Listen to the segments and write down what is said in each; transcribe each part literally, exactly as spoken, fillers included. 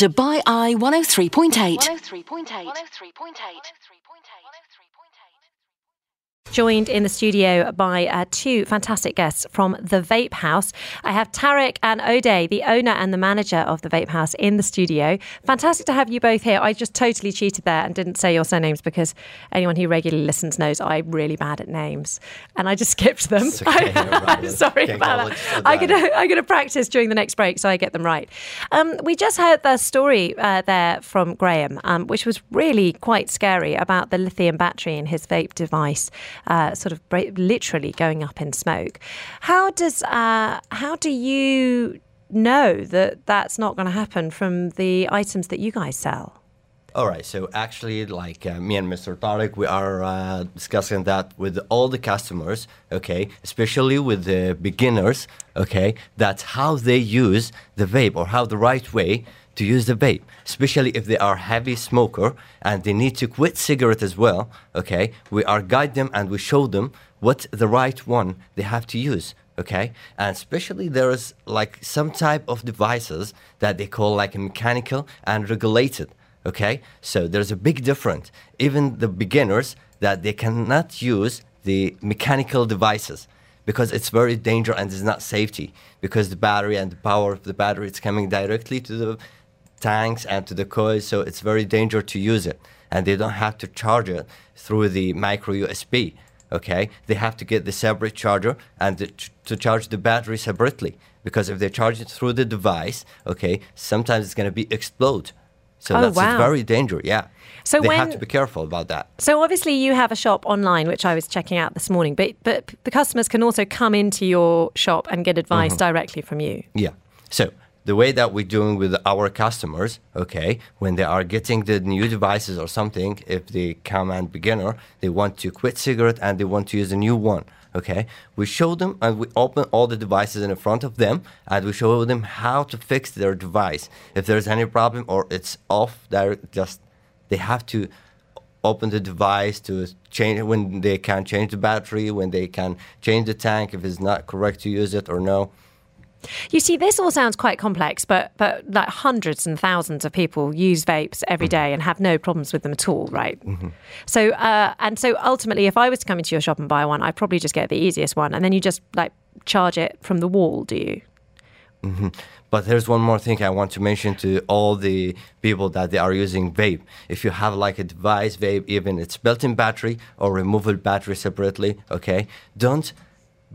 Dubai Eye one oh three point eight. one oh three point eight. Joined in the studio by uh, two fantastic guests from The Vape House. I have Tarek and Odai, the owner and the manager of The Vape House, in the studio. Fantastic to have you both here. I just totally cheated there and didn't say your surnames because anyone who regularly listens knows I'm really bad at names. And I just skipped them. Okay, I'm sorry about that. I'm going to practice during the next break so I get them right. Um, we just heard the story uh, there from Graham, um, which was really quite scary about the lithium battery in his vape device. Uh, sort of break, literally going up in smoke. How does uh, how do you know that that's not going to happen from the items that you guys sell? All right. So actually, like uh, me and Mister Tarek, we are uh, discussing that with all the customers. Okay, especially with the beginners. Okay, that's how they use the vape, or how the right way to use the vape, especially if they are heavy smoker and they need to quit cigarette as well. Okay, we are guide them and we show them what the right one they have to use. Okay, and especially there is like some type of devices that they call like mechanical and regulated. Okay, so there's a big difference. Even the beginners that they cannot use the mechanical devices, because it's very dangerous and it's not safety, because the battery and the power of the battery is coming directly to the tanks and to the coils, so it's very dangerous to use it. And they don't have to charge it through the micro U S B, okay? They have to get the separate charger and the, to charge the battery separately, because if they charge it through the device, okay, sometimes it's going to be explode. So oh, that's wow. very dangerous, yeah. So they when, have to be careful about that. So obviously you have a shop online, which I was checking out this morning, but but the customers can also come into your shop and get advice mm-hmm. directly from you. Yeah. So the way that we're doing with our customers, okay, when they are getting the new devices or something, if they come and beginner, they want to quit cigarette and they want to use a new one, okay, we show them and we open all the devices in front of them and we show them how to fix their device. If there's any problem or it's off, they're just they have to open the device to change it when they can change the battery, when they can change the tank, if it's not correct to use it or no. You see, this all sounds quite complex, but but like hundreds and thousands of people use vapes every day and have no problems with them at all, right? Mm-hmm. So uh, and so ultimately, if I was to come into your shop and buy one, I'd probably just get the easiest one, and then you just like charge it from the wall, do you? Mm-hmm. But there's one more thing I want to mention to all the people that they are using vape. If you have like a device vape, even it's built-in battery or removable battery separately, okay, don't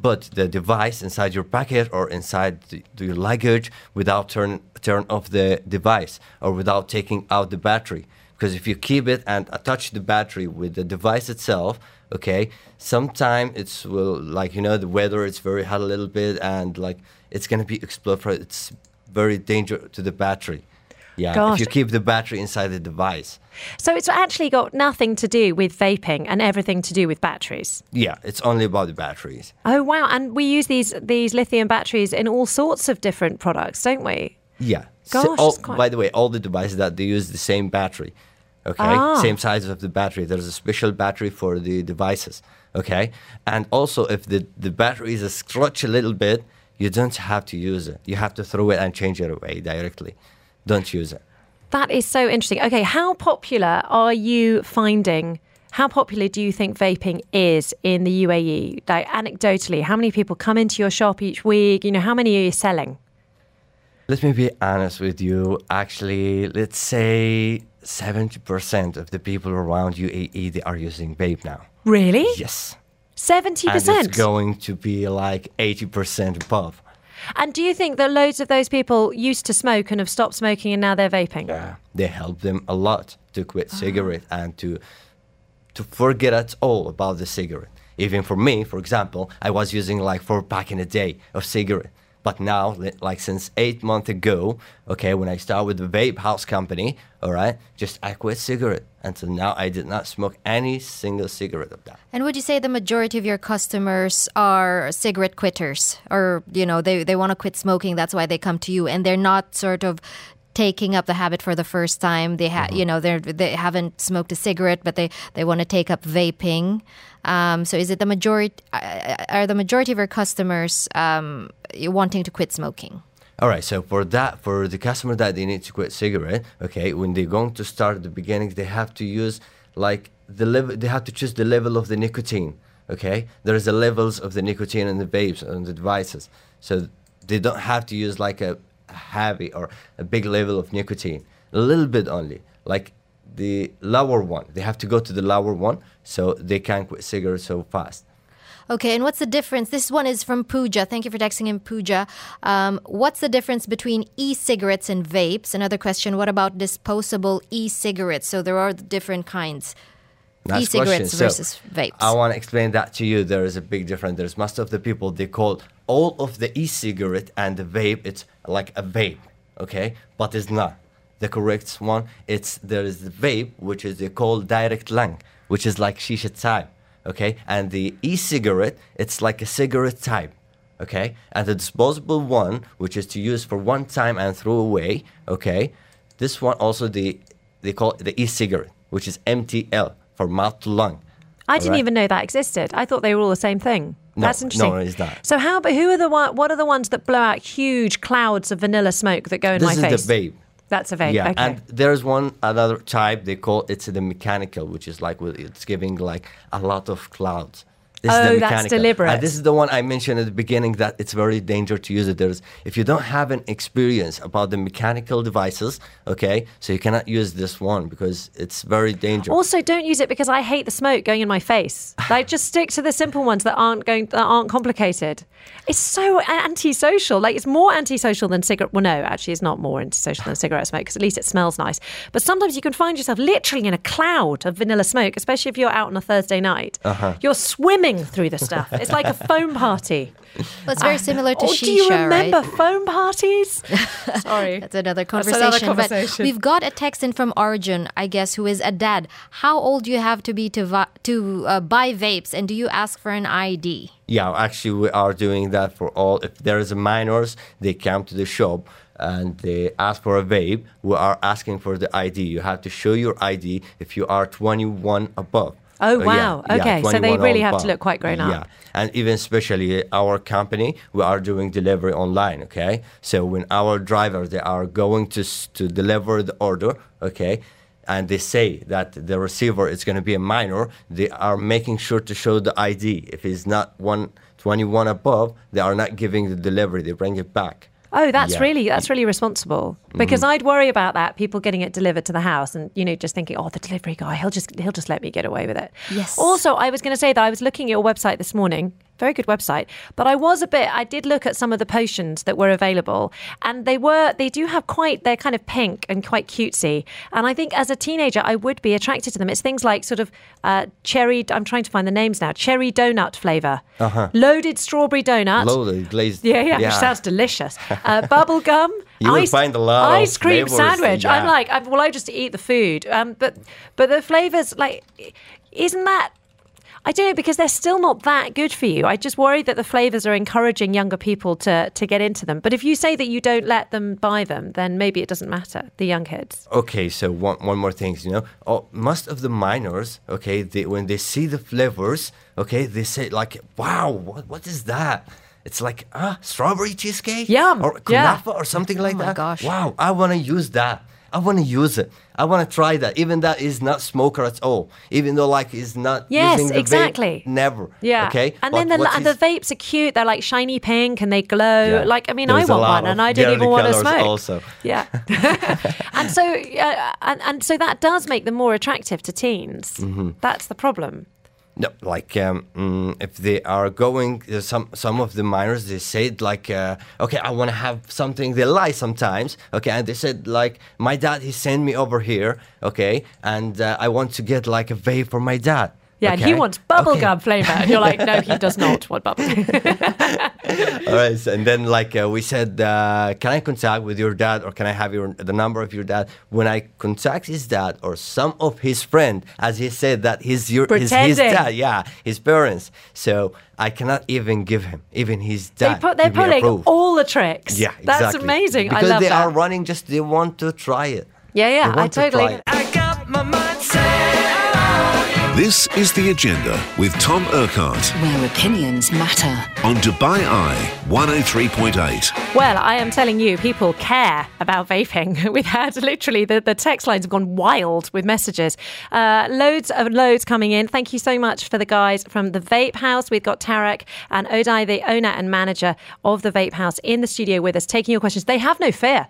put the device inside your pocket or inside the, your luggage without turn turn off the device or without taking out the battery. Because if you keep it and attach the battery with the device itself, okay, sometime it's will like, you know, the weather, it's very hot a little bit and like it's going to be explode. It's very dangerous to the battery. Yeah, Gosh. If you keep the battery inside the device. So it's actually got nothing to do with vaping and everything to do with batteries? Yeah, it's only about the batteries. Oh, wow. And we use these these lithium batteries in all sorts of different products, don't we? Yeah. Gosh, so all, quite... By the way, all the devices that they use the same battery, okay? Ah. Same size of the battery. There's a special battery for the devices, okay? And also, if the, the battery is a scratch a little bit, you don't have to use it. You have to throw it and change it away directly. Don't use it. That is so interesting. Okay, how popular are you finding, how popular do you think vaping is in the U A E? Like anecdotally, how many people come into your shop each week? You know, how many are you selling? Let me be honest with you. Actually, let's say seventy percent of the people around U A E, they are using vape now. Really? Yes. seventy percent? And it's going to be like eighty percent above. And do you think that loads of those people used to smoke and have stopped smoking and now they're vaping? Yeah, they help them a lot to quit oh. cigarette and to to forget at all about the cigarette. Even for me, for example, I was using like four pack in a day of cigarette. But now, like since eight months ago, okay, when I started with the Vape House company, all right, just I quit cigarette. And so now I did not smoke any single cigarette of that. And would you say the majority of your customers are cigarette quitters? Or, you know, they, they want to quit smoking, that's why they come to you. And they're not sort of taking up the habit for the first time. They ha- mm-hmm. you know, they they haven't smoked a cigarette, but they, they want to take up vaping. Um, so is it the majority, are the majority of your customers um, wanting to quit smoking? All right, so for that, for the customer that they need to quit cigarette, okay, when they're going to start at the beginning, they have to use like the level, they have to choose the level of the nicotine, okay? There is the levels of the nicotine in the vapes and the devices. So they don't have to use like a heavy or a big level of nicotine, a little bit only, like the lower one. They have to go to the lower one so they can't quit cigarettes so fast. Okay, and what's the difference? This one is from Pooja. Thank you for texting in, Pooja. Um, what's the difference between e-cigarettes and vapes? Another question, what about disposable e-cigarettes? So there are different kinds. Nice e-cigarettes question. Versus so vapes. I want to explain that to you. There is a big difference. There's most of the people, they call all of the e-cigarette and the vape, it's like a vape, okay? But it's not. The correct one, it's there is the vape, which is they call direct lung, which is like shisha type. Okay, and the e-cigarette, it's like a cigarette type, okay? And the disposable one, which is to use for one time and throw away, okay? This one also, the they call it the e-cigarette, which is M T L, for mouth to lung. I didn't right? even know that existed. I thought they were all the same thing. No, that's interesting. No, it's not. So how, but who are the one, what are the ones that blow out huge clouds of vanilla smoke that go in this my face? This is the vape. That's a vape, yeah, okay. And there's one another type, they call it's the mechanical, which is like, it's giving like a lot of clouds. This oh, is the mechanical. That's deliberate. And this is the one I mentioned at the beginning that it's very dangerous to use it. There's, if you don't have an experience about the mechanical devices, okay, so you cannot use this one because it's very dangerous. Also, don't use it because I hate the smoke going in my face. Like, just stick to the simple ones that aren't going, that aren't complicated. It's so antisocial. Like, it's more antisocial than cigarette. Well, no, actually, it's not more antisocial than cigarette smoke because at least it smells nice. But sometimes you can find yourself literally in a cloud of vanilla smoke, especially if you're out on a Thursday night. Uh-huh. You're swimming through the stuff. It's like a foam party. Well, it's very similar to uh, shisha, right? Oh, do you remember right? foam parties? Sorry. That's another conversation. That's another conversation. But we've got a text in from Arjun, I guess, who is a dad. How old do you have to be to, va- to uh, buy vapes, and do you ask for an I D? Yeah, actually, we are doing that for all. If there is a minors, they come to the shop and they ask for a vape. We are asking for the I D. You have to show your I D if you are twenty-one above. Oh, uh, wow. Yeah, okay, yeah, so they really have to look quite grown up. Yeah, and even especially our company, we are doing delivery online, okay? So when our driver, they are going to to deliver the order, okay, and they say that the receiver is going to be a minor, they are making sure to show the I D. If it's not one twenty-one above, they are not giving the delivery. They bring it back. Oh, that's yeah. really that's really responsible because mm-hmm. I'd worry about that, people getting it delivered to the house and, you know, just thinking, oh, the delivery guy, he'll just he'll just let me get away with it. Yes. Also, I was going to say that I was looking at your website this morning. Very good website. But I was a bit, I did look at some of the potions that were available and they were, they do have quite, they're kind of pink and quite cutesy. And I think as a teenager, I would be attracted to them. It's things like sort of uh, cherry, I'm trying to find the names now, cherry donut flavour, uh-huh. loaded strawberry donut. Loaded, glazed. Yeah, yeah, yeah. Which sounds delicious. Uh, bubble gum. You ice, will find a lot of ice cream flavors, sandwich. Yeah. I'm like, I'm, well, I just eat the food. Um, but, but the flavours, like, isn't that, I don't know, because they're still not that good for you. I just worry that the flavours are encouraging younger people to, to get into them. But if you say that you don't let them buy them, then maybe it doesn't matter, the young kids. Okay, so one one more thing, you know. Oh, most of the minors, okay, they, when they see the flavours, okay, they say like, wow, what, what is that? It's like, ah, strawberry cheesecake? Yum. Or kunafa yeah. or something like that. Oh my that. gosh. Wow, I want to use that. I want to use it. I want to try that. Even that is not smoker at all. Even though like it's not yes, using the exactly. vape. Never. Yeah. Okay. And but then the, and is... the vapes are cute. They're like shiny pink and they glow. Yeah. Like I mean, There's I want one and I don't even want to smoke. Also. Yeah. and so uh, and and so that does make them more attractive to teens. Mm-hmm. That's the problem. No, like um, mm, if they are going, uh, some some of the minors, they said like, uh, okay, I want to have something. They lie sometimes, okay, and they said like, my dad, he sent me over here, okay, and uh, I want to get like a vape for my dad. Yeah, okay. And he wants bubblegum okay. flavor. And you're like, no, he does not want bubblegum. All right, so, and then like uh, we said, uh, can I contact with your dad or can I have your the number of your dad? When I contact his dad or some of his friend, as he said that he's your his, his dad, yeah, his parents. So I cannot even give him, even his dad. They put, they're pulling all the tricks. Yeah, exactly. That's amazing. Because I love they that. Are running, just they want to try it. Yeah, yeah, I totally. To I got my mindset. This is The Agenda with Tom Urquhart, where opinions matter, on Dubai Eye one oh three point eight. Well, I am telling you, people care about vaping. We've had literally, the, the text lines have gone wild with messages. Uh, loads of loads coming in. Thank you so much for the guys from The Vape House. We've got Tarek and Odai, the owner and manager of The Vape House, in the studio with us, taking your questions. They have no fear.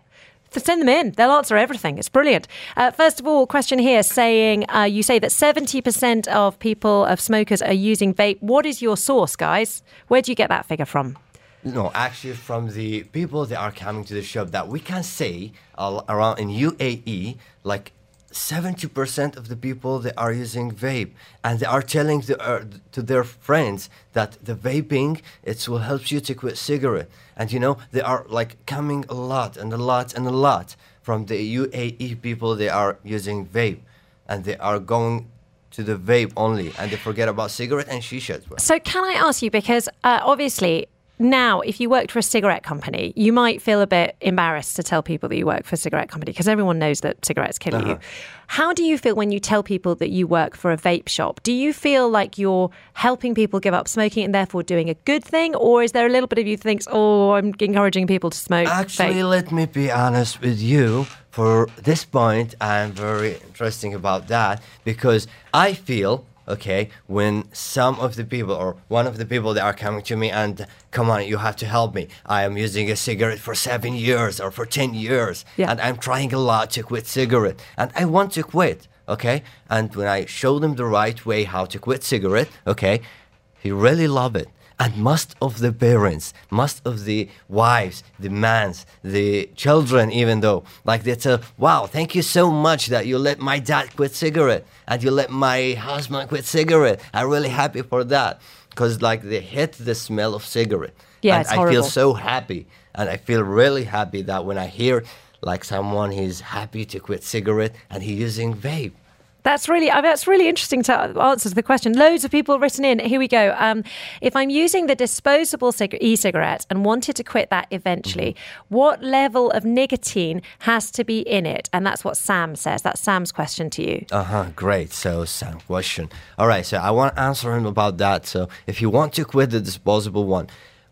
Send them in. They'll answer everything. It's brilliant. Uh, first of all, question here saying, uh, you say that seventy percent of people, of smokers, are using vape. What is your source, guys? Where do you get that figure from? No, actually from the people that are coming to the shop that we can say uh, around in U A E, like seventy percent of the people that are using vape, and they are telling the, uh, to their friends that the vaping, it will help you to quit cigarette. And you know, they are like coming a lot and a lot and a lot from the U A E people. They are using vape and they are going to the vape only, and they forget about cigarette and shisha as well. So can I ask you, because uh, obviously now, if you worked for a cigarette company, you might feel a bit embarrassed to tell people that you work for a cigarette company, because everyone knows that cigarettes kill uh-huh. you. How do you feel when you tell people that you work for a vape shop? Do you feel like you're helping people give up smoking and therefore doing a good thing? Or is there a little bit of you that thinks, oh, I'm encouraging people to smoke? Actually, vape? Let me be honest with you. For this point, I'm very interesting about that, because I feel... Okay, when some of the people or one of the people that are coming to me and, come on, you have to help me. I am using a cigarette for seven years or for ten years, yeah. and I'm trying a lot to quit cigarette, and I want to quit, okay? And when I show them the right way how to quit cigarette, okay, he really love it. And most of the parents, most of the wives, the mans, the children, even though, like they tell, wow, thank you so much that you let my dad quit cigarette and you let my husband quit cigarette. I'm really happy for that. Because like they hate the smell of cigarette. Yeah, and it's horrible. I feel so happy. And I feel really happy that when I hear like someone is happy to quit cigarette and he's using vape. That's really I mean, that's really interesting to answer to the question. Loads of people written in. Here we go. Um, if I'm using the disposable cig- e-cigarette and wanted to quit that eventually, mm-hmm. what level of nicotine has to be in it? And that's what Sam says. That's Sam's question to you. Uh-huh. Great. So, Sam, question. All right. So I want to answer him about that. So if you want to quit the disposable one,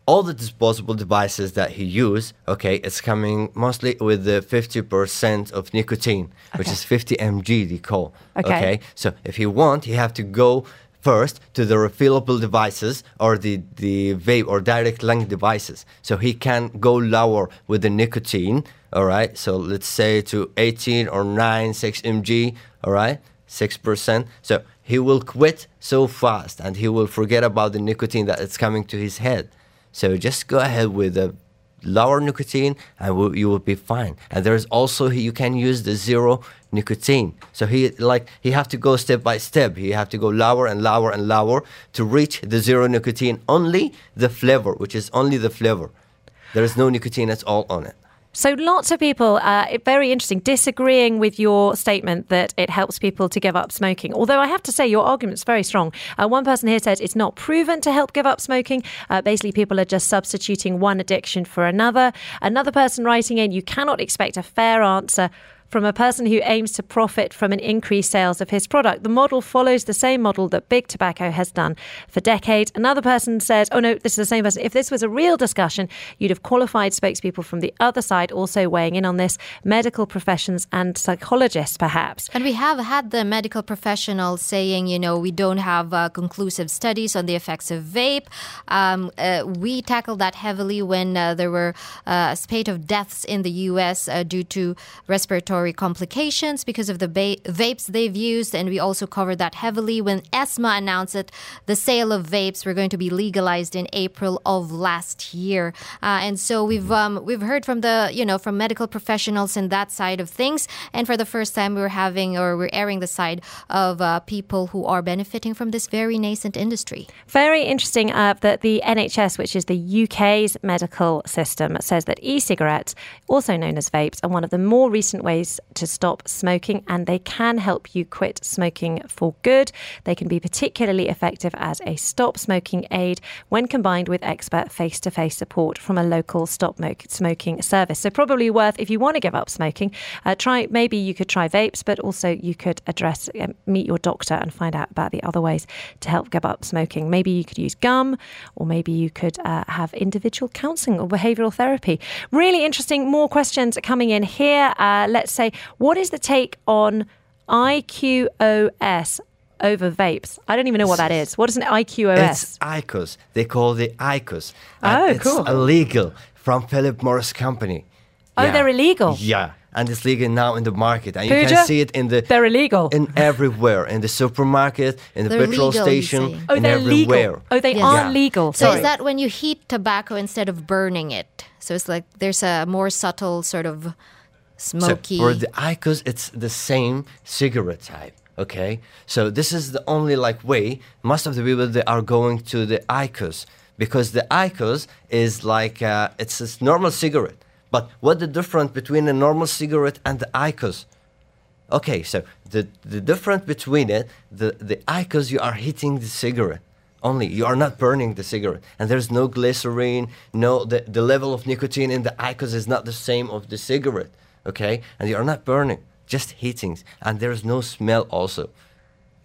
all the disposable devices that he use, okay, it's coming mostly with the fifty percent of nicotine, okay. which is fifty milligrams they call. Okay. okay. So if you want, you have to go first to the refillable devices or the, the vape or direct lung devices. So he can go lower with the nicotine, all right? So let's say to eighteen or nine, six milligrams, all right? six percent. So he will quit so fast and he will forget about the nicotine that it's coming to his head. So just go ahead with the lower nicotine and w- you will be fine. And there is also, you can use the zero nicotine. So he like he have to go step by step. He have to go lower and lower and lower to reach the zero nicotine, only the flavor, which is only the flavor. There is no nicotine at all on it. So lots of people, uh, very interesting, disagreeing with your statement that it helps people to give up smoking. Although I have to say your argument's very strong. Uh, one person here says it's not proven to help give up smoking. Uh, basically, people are just substituting one addiction for another. Another person writing in, you cannot expect a fair answer from a person who aims to profit from an increased sales of his product. The model follows the same model that big tobacco has done for decades. Another person says, oh no, this is the same person. If this was a real discussion, you'd have qualified spokespeople from the other side also weighing in on this, medical professions and psychologists perhaps. And we have had the medical professionals saying, you know, we don't have uh, conclusive studies on the effects of vape. Um, uh, we tackled that heavily when uh, there were uh, a spate of deaths in the U S uh, due to respiratory complications because of the ba- vapes they've used, and we also covered that heavily when ESMA announced that the sale of vapes were going to be legalized in April of last year. Uh, and so we've um, we've heard from the you know from medical professionals and that side of things. And for the first time, we're having or we're airing the side of uh, people who are benefiting from this very nascent industry. Very interesting uh, that the N H S, which is the U K's medical system, says that e-cigarettes, also known as vapes, are one of the more recent ways advice to stop smoking, and they can help you quit smoking for good. They can be particularly effective as a stop smoking aid when combined with expert face-to-face support from a local stop smoking service. So probably worth, if you want to give up smoking, uh, try maybe you could try vapes, but also you could address, um, meet your doctor and find out about the other ways to help give up smoking. Maybe you could use gum, or maybe you could uh, have individual counselling or behavioural therapy. Really interesting. More questions coming in here. Uh, let's say, what is the take on I Q O S over vapes? I don't even know what that is. What is an I Q O S? It's I Q O S. They call it I Q O S. Oh, it's cool. It's illegal from Philip Morris Company. Oh, yeah. They're illegal? Yeah. And it's legal now in the market. And Pooja, you can see it in the... They're illegal. In everywhere. In the supermarket, in the they're petrol legal, station, oh, in they're everywhere. Legal. Oh, they yes. are yeah. legal. So Sorry. Is that when you heat tobacco instead of burning it? So it's like there's a more subtle sort of smoky... So for the I Q O S, it's the same cigarette type, okay? So this is the only like way most of the people they are going to the I Q O S, because the I Q O S is like, uh, it's a normal cigarette. But what the difference between a normal cigarette and the I Q O S? Okay, so the, the difference between it, the, the I Q O S, you are heating the cigarette only. You are not burning the cigarette. And there's no glycerine, no, the, the level of nicotine in the I Q O S is not the same of the cigarette, okay? And you are not burning, just heating. And there's no smell also.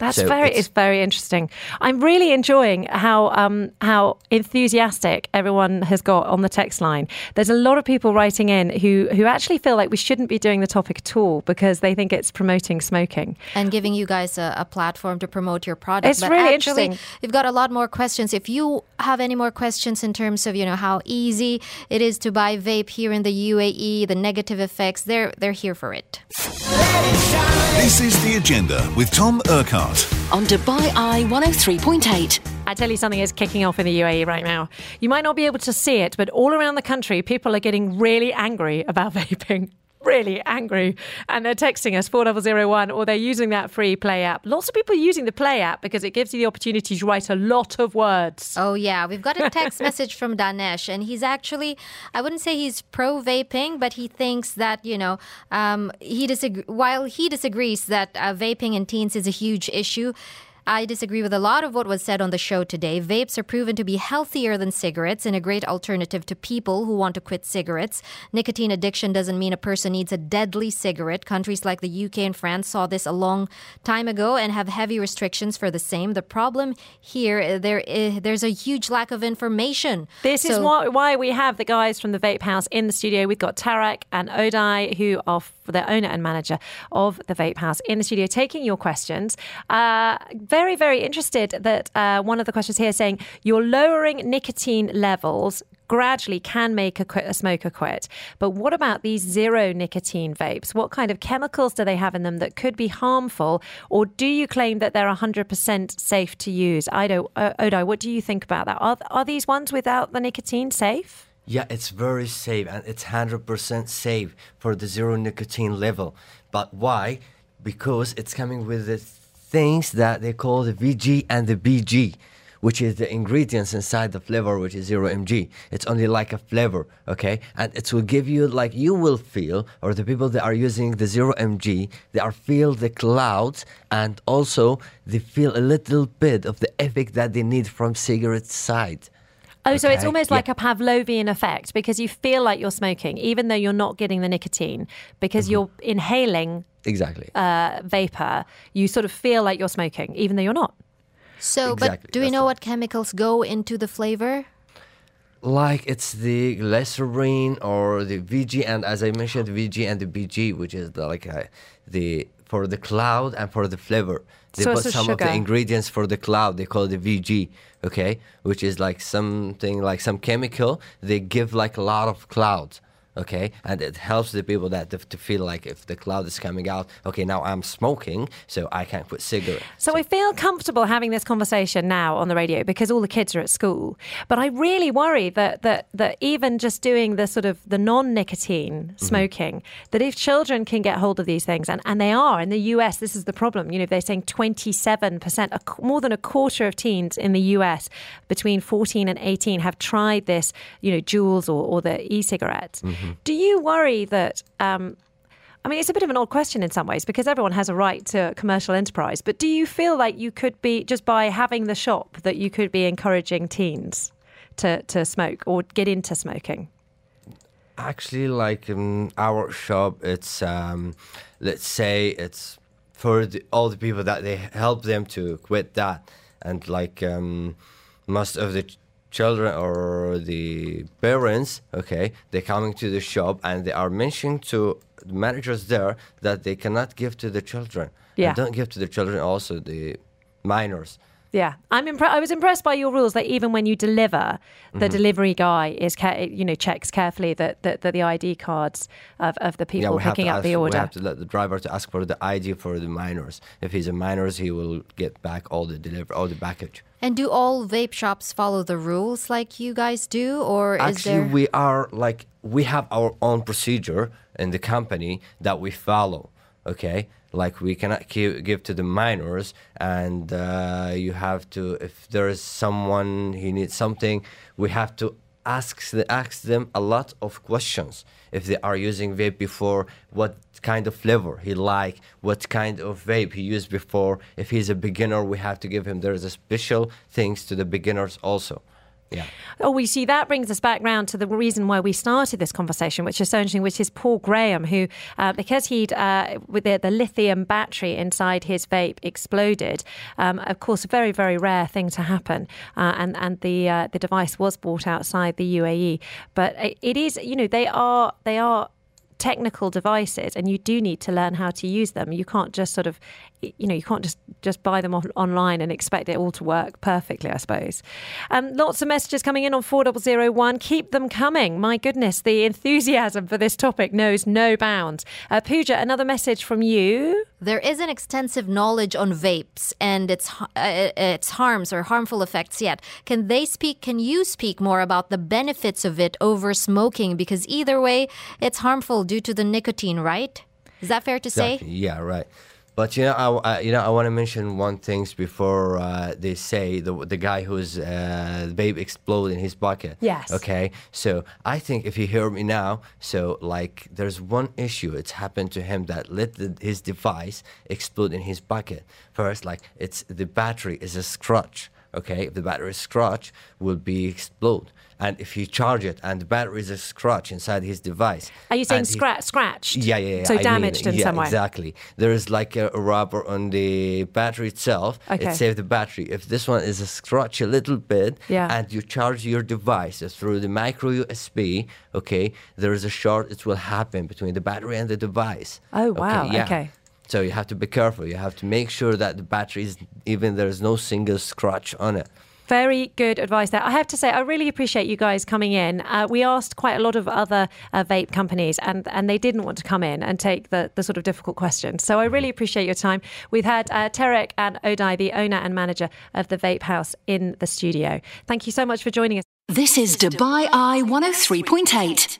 That's so very, it's, it's very interesting. I'm really enjoying how um, how enthusiastic everyone has got on the text line. There's a lot of people writing in who, who actually feel like we shouldn't be doing the topic at all because they think it's promoting smoking. And giving you guys a, a platform to promote your product. It's but really actually, interesting. We've got a lot more questions. If you have any more questions in terms of, you know, how easy it is to buy vape here in the U A E, the negative effects, they're, they're here for it. This is The Agenda with Tom Urquhart on Dubai Eye one oh three point eight. I tell you something is kicking off in the U A E right now. You might not be able to see it, but all around the country, people are getting really angry about vaping. Really angry. And they're texting us four thousand one, or they're using that free Play app. Lots of people are using the Play app because it gives you the opportunity to write a lot of words. Oh, yeah. We've got a text message from Danesh, and he's actually, I wouldn't say he's pro-vaping, but he thinks that, you know, um, he disagree- while he disagrees that uh, vaping in teens is a huge issue, I disagree with a lot of what was said on the show today. Vapes are proven to be healthier than cigarettes and a great alternative to people who want to quit cigarettes. Nicotine addiction doesn't mean a person needs a deadly cigarette. Countries like the U K and France saw this a long time ago and have heavy restrictions for the same. The problem here, there is, there's a huge lack of information. This so- is why, why we have the guys from the Vape House in the studio. We've got Tarek and Odai, who are the owner and manager of the Vape House, in the studio taking your questions. Uh, very, very interested that uh, one of the questions here saying you're lowering nicotine levels gradually can make a, qu- a smoker quit. But what about these zero nicotine vapes? What kind of chemicals do they have in them that could be harmful? Or do you claim that they're one hundred percent safe to use? I don't, uh, Odai, what do you think about that? Are, are these ones without the nicotine safe? Yeah, it's very safe, and it's one hundred percent safe for the zero nicotine level. But why? Because it's coming with the things that they call the V G and the B G, which is the ingredients inside the flavor, which is zero milligrams. It's only like a flavor, okay? And it will give you, like, you will feel, or the people that are using the zero milligrams, they are feel the clouds, and also they feel a little bit of the effect that they need from cigarette side. Oh, okay. So it's almost like yeah. a Pavlovian effect, because you feel like you're smoking, even though you're not getting the nicotine, because mm-hmm. you're inhaling exactly uh, vapor. You sort of feel like you're smoking, even though you're not. So, exactly. But do we know right. what chemicals go into the flavor? Like it's the glycerine or the V G, and as I mentioned, the V G and the B G, which is the, like uh, the for the cloud and for the flavor. They so put some sugar. Of the ingredients for the cloud. They call it the V G, okay? Which is like something, like some chemical. They give like a lot of clouds, okay? And it helps the people that to feel like if the cloud is coming out, okay, now I'm smoking, so I can't quit cigarettes. So, so I feel comfortable having this conversation now on the radio because all the kids are at school. But I really worry that that, that even just doing the sort of the non-nicotine smoking, mm-hmm. that if children can get hold of these things, and, and they are, in the U S, this is the problem. You know, they're saying twenty-seven percent, more than a quarter of teens in the U S between fourteen and eighteen have tried this, you know, Juuls or, or the e-cigarette. Mm-hmm. Do you worry that um, I mean, it's a bit of an odd question in some ways because everyone has a right to commercial enterprise. But do you feel like you could be, just by having the shop, that you could be encouraging teens to, to smoke or get into smoking? Actually, like in our shop, it's, um, let's say it's for the, all the people that they help them to quit that. And like um, most of the ch- children or the parents, okay, they're coming to the shop and they are mentioning to the managers there that they cannot give to the children. Yeah. And don't give to the children, also the minors. Yeah, I'm impre- I was impressed by your rules that even when you deliver, the mm-hmm. delivery guy is ca- you know checks carefully that the, the, the I D cards of, of the people yeah, picking up ask, the order. We have to let the driver to ask for the I D for the minors. If he's a minors, he will get back all the deliver all the package. And do all vape shops follow the rules like you guys do, or is actually there... we are like we have our own procedure in the company that we follow. Okay. Like, we cannot give, give to the minors, and uh, you have to, if there is someone who needs something, we have to ask, the, ask them a lot of questions. If they are using vape before, what kind of flavor he like, what kind of vape he used before. If he's a beginner, we have to give him, there is a special things to the beginners also. Yeah. Oh, we see that brings us back round to the reason why we started this conversation, which is so interesting, which is Paul Graham, who, uh, because he'd, uh, with the, the lithium battery inside his vape exploded, um, of course, a very, very rare thing to happen. Uh, and, and the uh, the device was bought outside the U A E. But it, it is, you know, they are they are technical devices, and you do need to learn how to use them. You can't just sort of, you know, you can't just, just buy them off online and expect it all to work perfectly, I suppose. Um, lots of messages coming in on four zero zero one. Keep them coming. My goodness, the enthusiasm for this topic knows no bounds. Uh, Pooja, another message from you. There is an extensive knowledge on vapes and its uh, its harms or harmful effects yet. Can they speak, can you speak more about the benefits of it over smoking? Because either way, it's harmful due to the nicotine, right? Is that fair to say? Yeah, right. But you know, I, I you know I want to mention one thing before uh, they say the the guy who's uh, vape explode in his pocket. Yes. Okay. So I think if you hear me now, so like there's one issue. It's happened to him that let the, his device explode in his pocket. First, like it's the battery is a scratch. Okay. If the battery is scratch, will be explode. And if you charge it and the battery is a scratch inside his device. Are you saying scratch, scratched? Yeah, yeah, yeah. So I damaged mean, in yeah, some way. Exactly. There is like a, a rubber on the battery itself. Okay. It saves the battery. If this one is a scratch a little bit yeah. and you charge your device through the micro U S B, okay, there is a short, it will happen between the battery and the device. Oh, wow. Okay. Yeah. okay. So you have to be careful. You have to make sure that the battery is, even there is no single scratch on it. Very good advice there. I have to say, I really appreciate you guys coming in. Uh, we asked quite a lot of other uh, vape companies and, and they didn't want to come in and take the, the sort of difficult questions. So I really appreciate your time. We've had uh, Tarek and Odai, the owner and manager of The Vape House, in the studio. Thank you so much for joining us. This is Dubai Eye one oh three point eight.